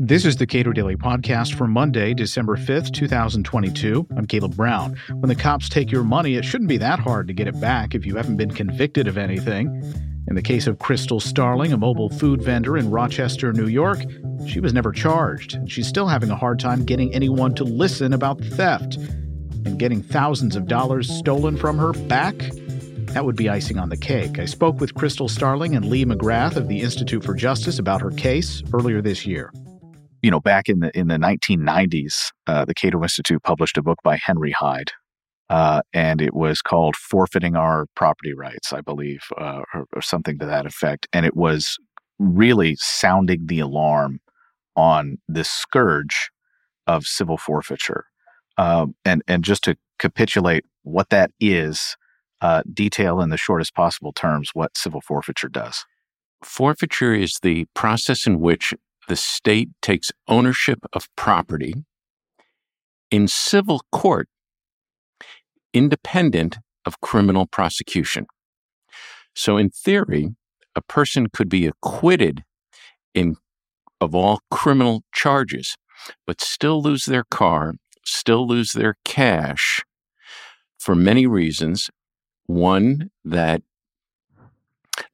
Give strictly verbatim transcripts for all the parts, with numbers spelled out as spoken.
This is the Cato Daily Podcast for Monday, December fifth, twenty twenty-two. I'm Caleb Brown. When the cops take your money, it shouldn't be that hard to get it back if you haven't been convicted of anything. In the case of Crystal Starling, a mobile food vendor in Rochester, New York, she was never charged, and she's still having a hard time getting anyone to listen about theft. And getting thousands of dollars stolen from her back? That would be icing on the cake. I spoke with Crystal Starling and Lee McGrath of the Institute for Justice about her case earlier this year. You know, back in the in the nineteen nineties, uh, the Cato Institute published a book by Henry Hyde, uh, and it was called "Forfeiting Our Property Rights," I believe, uh, or, or something to that effect. And it was really sounding the alarm on this scourge of civil forfeiture. Um, and and just to capitulate what that is, uh, detail in the shortest possible terms what civil forfeiture does. Forfeiture is the process in which the state takes ownership of property in civil court, independent of criminal prosecution. So in theory, a person could be acquitted in of all criminal charges, but still lose their car, still lose their cash for many reasons. One, that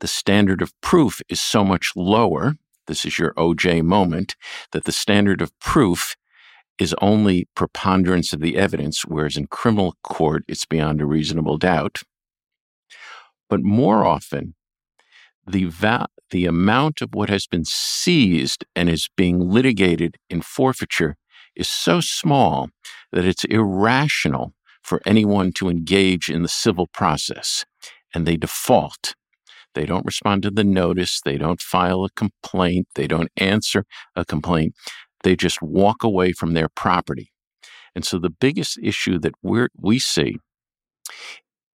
the standard of proof is so much lower. This is your O J moment, that the standard of proof is only preponderance of the evidence, whereas in criminal court, it's beyond a reasonable doubt. But more often, the va- the amount of what has been seized and is being litigated in forfeiture is so small that it's irrational for anyone to engage in the civil process, and they default. They don't respond to the notice. They don't file a complaint. They don't answer a complaint. They just walk away from their property. And so the biggest issue that we we see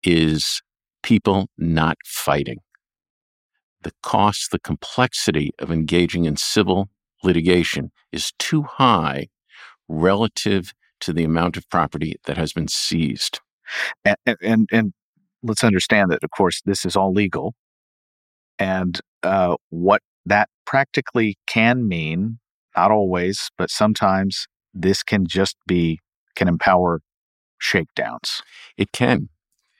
is people not fighting. The cost, the complexity of engaging in civil litigation is too high relative to the amount of property that has been seized. And, and, and let's understand that, of course, this is all legal. And uh, what that practically can mean, not always, but sometimes this can just be, can empower shakedowns. It can.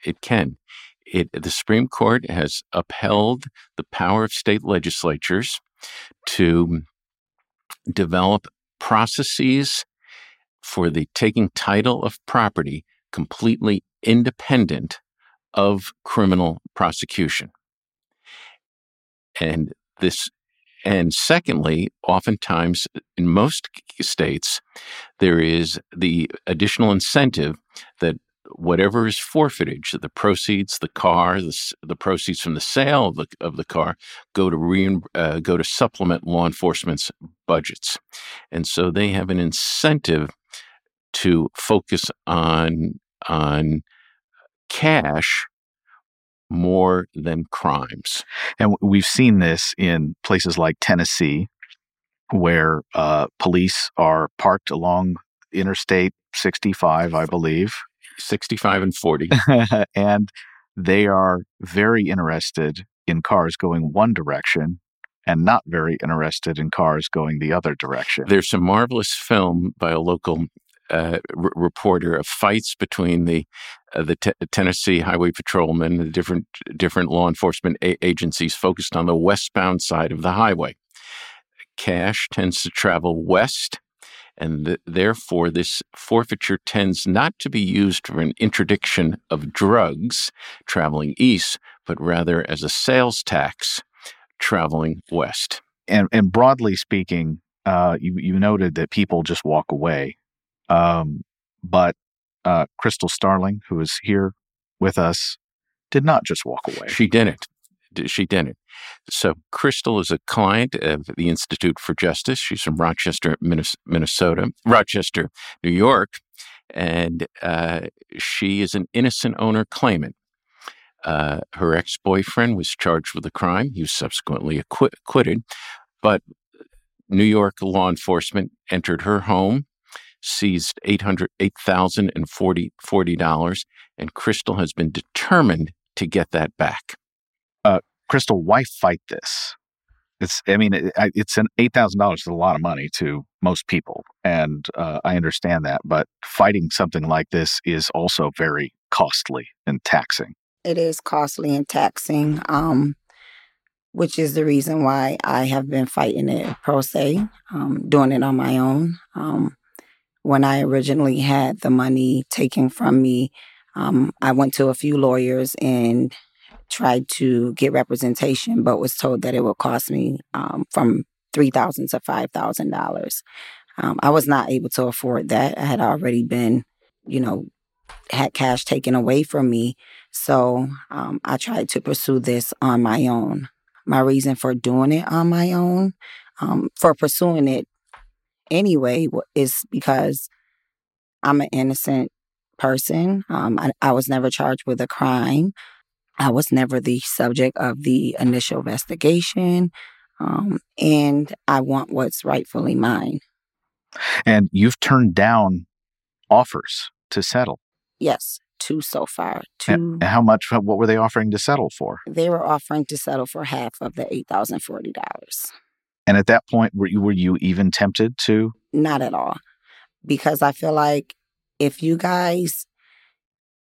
It can. It, the Supreme Court has upheld the power of state legislatures to develop processes for the taking title of property completely independent of criminal prosecution. And this, and secondly, oftentimes in most states, there is the additional incentive that whatever is forfeitage, the proceeds, the car, the, the proceeds from the sale of the, of the car go to re, uh, go to supplement law enforcement's budgets, and so they have an incentive to focus on on cash more than crimes. And we've seen this in places like Tennessee, where uh, police are parked along Interstate sixty-five, I believe. sixty-five and forty. And they are very interested in cars going one direction and not very interested in cars going the other direction. There's a marvelous film by a local uh, r- reporter of fights between the Uh, the T- Tennessee Highway Patrolmen, the different different law enforcement a- agencies focused on the westbound side of the highway. Cash tends to travel west, and th- therefore this forfeiture tends not to be used for an interdiction of drugs traveling east, but rather as a sales tax traveling west. And, and broadly speaking, uh, you, you noted that people just walk away, um, but Uh, Crystal Starling, who is here with us, did not just walk away. She didn't. She didn't. So Crystal is a client of the Institute for Justice. She's from Rochester, Minnesota, Rochester, New York, and uh, she is an innocent owner claimant. Uh, her ex-boyfriend was charged with a crime. He was subsequently acqu- acquitted, but New York law enforcement entered her home, seized eight thousand forty dollars, and Crystal has been determined to get that back. Uh, Crystal, why fight this? It's, I mean, it, it's an eight thousand dollars is a lot of money to most people. And uh, I understand that. But fighting something like this is also very costly and taxing. It is costly and taxing, um, which is the reason why I have been fighting it pro se, um, doing it on my own. Um, when I originally had the money taken from me, um, I went to a few lawyers and tried to get representation, but was told that it would cost me um, from three thousand dollars to five thousand dollars. Um, I was not able to afford that. I had already been, you know, had cash taken away from me. So um, I tried to pursue this on my own. My reason for doing it on my own, um, for pursuing it anyway, is because I'm an innocent person. Um, I, I was never charged with a crime. I was never the subject of the initial investigation, um, and I want what's rightfully mine. And you've turned down offers to settle. Yes, two so far. Two. And how much? What were they offering to settle for? They were offering to settle for half of the eight thousand forty dollars. And at that point, were you were you even tempted to? Not at all, because I feel like if you guys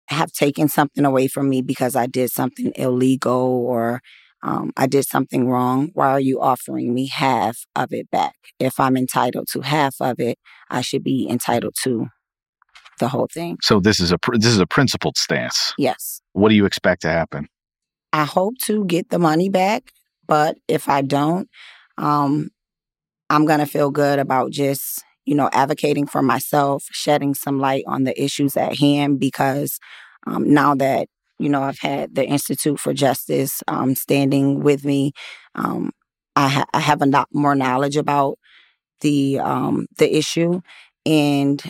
have taken something away from me because I did something illegal or um, I did something wrong, why are you offering me half of it back? If I'm entitled to half of it, I should be entitled to the whole thing. So this is a this is a principled stance. Yes. What do you expect to happen? I hope to get the money back, but if I don't, um, I'm gonna feel good about just, you know, advocating for myself, shedding some light on the issues at hand, because um, now that, you know, I've had the Institute for Justice um, standing with me, um, I, ha- I have a lot more knowledge about the um, the issue. And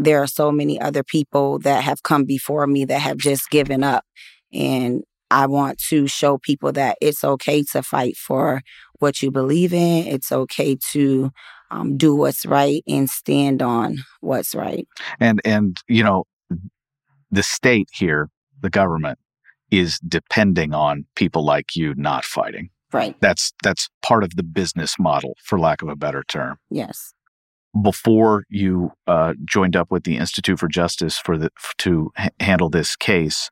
there are so many other people that have come before me that have just given up. And I want to show people that it's okay to fight for what you believe in. It's okay to Um, do what's right and stand on what's right. And, and you know, the state here, the government, is depending on people like you not fighting. Right. That's that's part of the business model, for lack of a better term. Yes. Before you uh, joined up with the Institute for Justice for the to h- handle this case,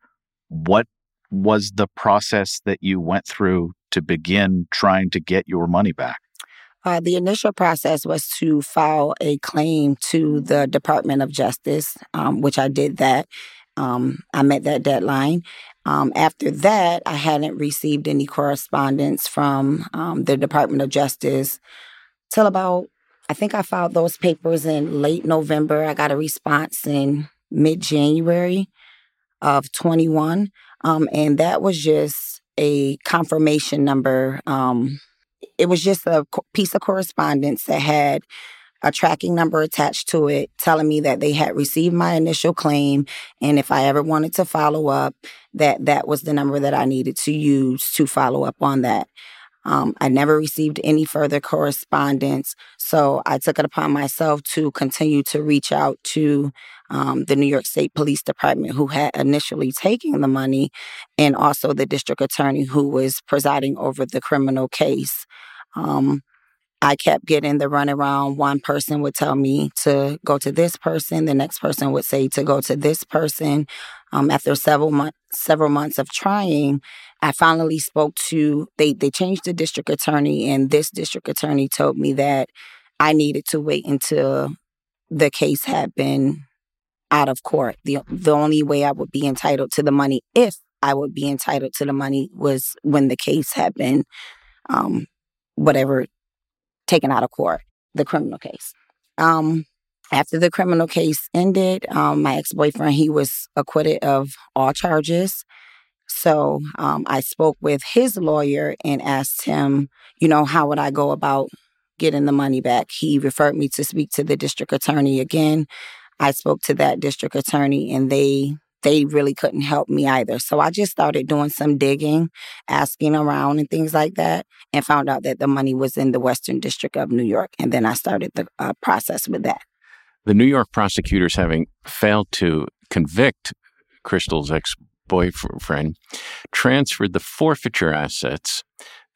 what was the process that you went through to begin trying to get your money back? Uh, the initial process was to file a claim to the Department of Justice, um, which I did that. Um, I met that deadline. Um, after that, I hadn't received any correspondence from um, the Department of Justice till about, I think I filed those papers in late November. I got a response in mid-January of twenty-one, um, and that was just a confirmation number. Um It was just a piece of correspondence that had a tracking number attached to it telling me that they had received my initial claim, and if I ever wanted to follow up, that that was the number that I needed to use to follow up on that. Um, I never received any further correspondence, so I took it upon myself to continue to reach out to um, the New York State Police Department, who had initially taken the money, and also the district attorney who was presiding over the criminal case. Um, I kept getting the runaround. One person would tell me to go to this person. The next person would say to go to this person. Um, after several months, several months of trying, I finally spoke to, they, they changed the district attorney, and this district attorney told me that I needed to wait until the case had been out of court. The, the only way I would be entitled to the money, if I would be entitled to the money, was when the case had been um, whatever, taken out of court, the criminal case. Um, after the criminal case ended, um, my ex-boyfriend, he was acquitted of all charges. So um, I spoke with his lawyer and asked him, you know, how would I go about getting the money back? He referred me to speak to the district attorney again. I spoke to that district attorney, and they they really couldn't help me either. So I just started doing some digging, asking around and things like that, and found out that the money was in the Western District of New York. And then I started the uh, process with that. The New York prosecutors, having failed to convict Crystal's ex-boyfriend, transferred the forfeiture assets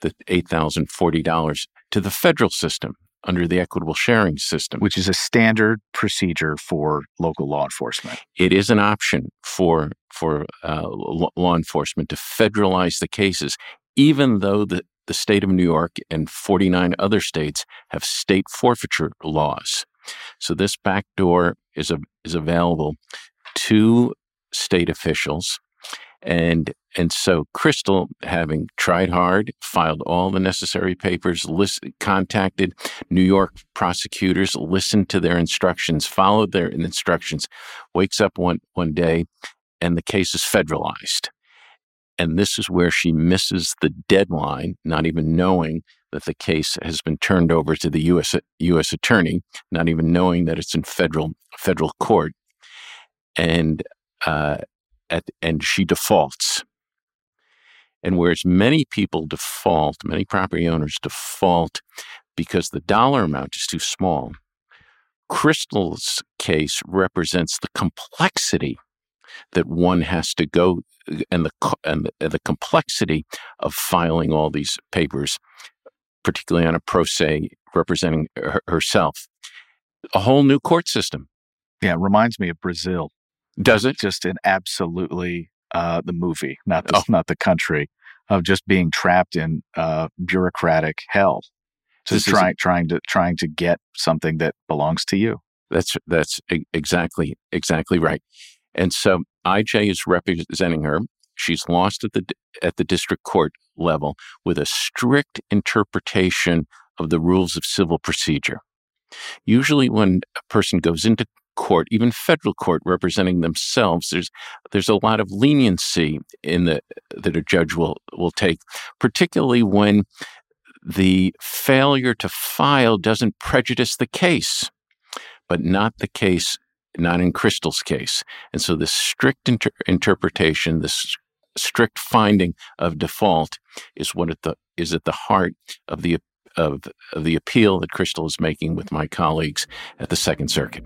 the eight thousand forty dollars to the federal system under the equitable sharing system. Which is a standard procedure for local law enforcement. It is an option for for uh, law enforcement to federalize the cases, even though the, the state of New York and forty-nine other states have state forfeiture laws. So this backdoor is a, is available to state officials. And and so Crystal, having tried hard, filed all the necessary papers, list, contacted New York prosecutors, listened to their instructions, followed their instructions, wakes up one, one day, and the case is federalized. And this is where she misses the deadline, not even knowing that the case has been turned over to the U S U S attorney, not even knowing that it's in federal federal court. And uh, at and she defaults. And whereas many people default, many property owners default because the dollar amount is too small, Crystal's case represents the complexity that one has to go and the and the, the complexity of filing all these papers, particularly on a pro se representing her, herself, a whole new court system. Yeah, it reminds me of Brazil. Does it? Just an absolutely uh, the movie, not the, oh. not the country, of just being trapped in uh, bureaucratic hell, just trying trying to trying to get something that belongs to you. That's that's exactly exactly right. And so I J is representing her. She's lost at the at the district court level with a strict interpretation of the rules of civil procedure. Usually when a person goes into court, even federal court, representing themselves, there's there's a lot of leniency in the that a judge will, will take, particularly when the failure to file doesn't prejudice the case, but not the case not in Crystal's case. And so this strict inter- interpretation, this strict finding of default is what at the is at the heart of the of, of the appeal that Crystal is making with my colleagues at the Second Circuit.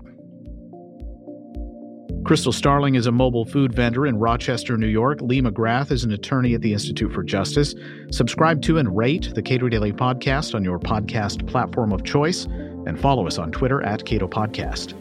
Crystal Starling is a mobile food vendor in Rochester, New York. Lee McGrath is an attorney at the Institute for Justice. Subscribe to and rate the Cato Daily Podcast on your podcast platform of choice, and follow us on Twitter at Cato Podcast.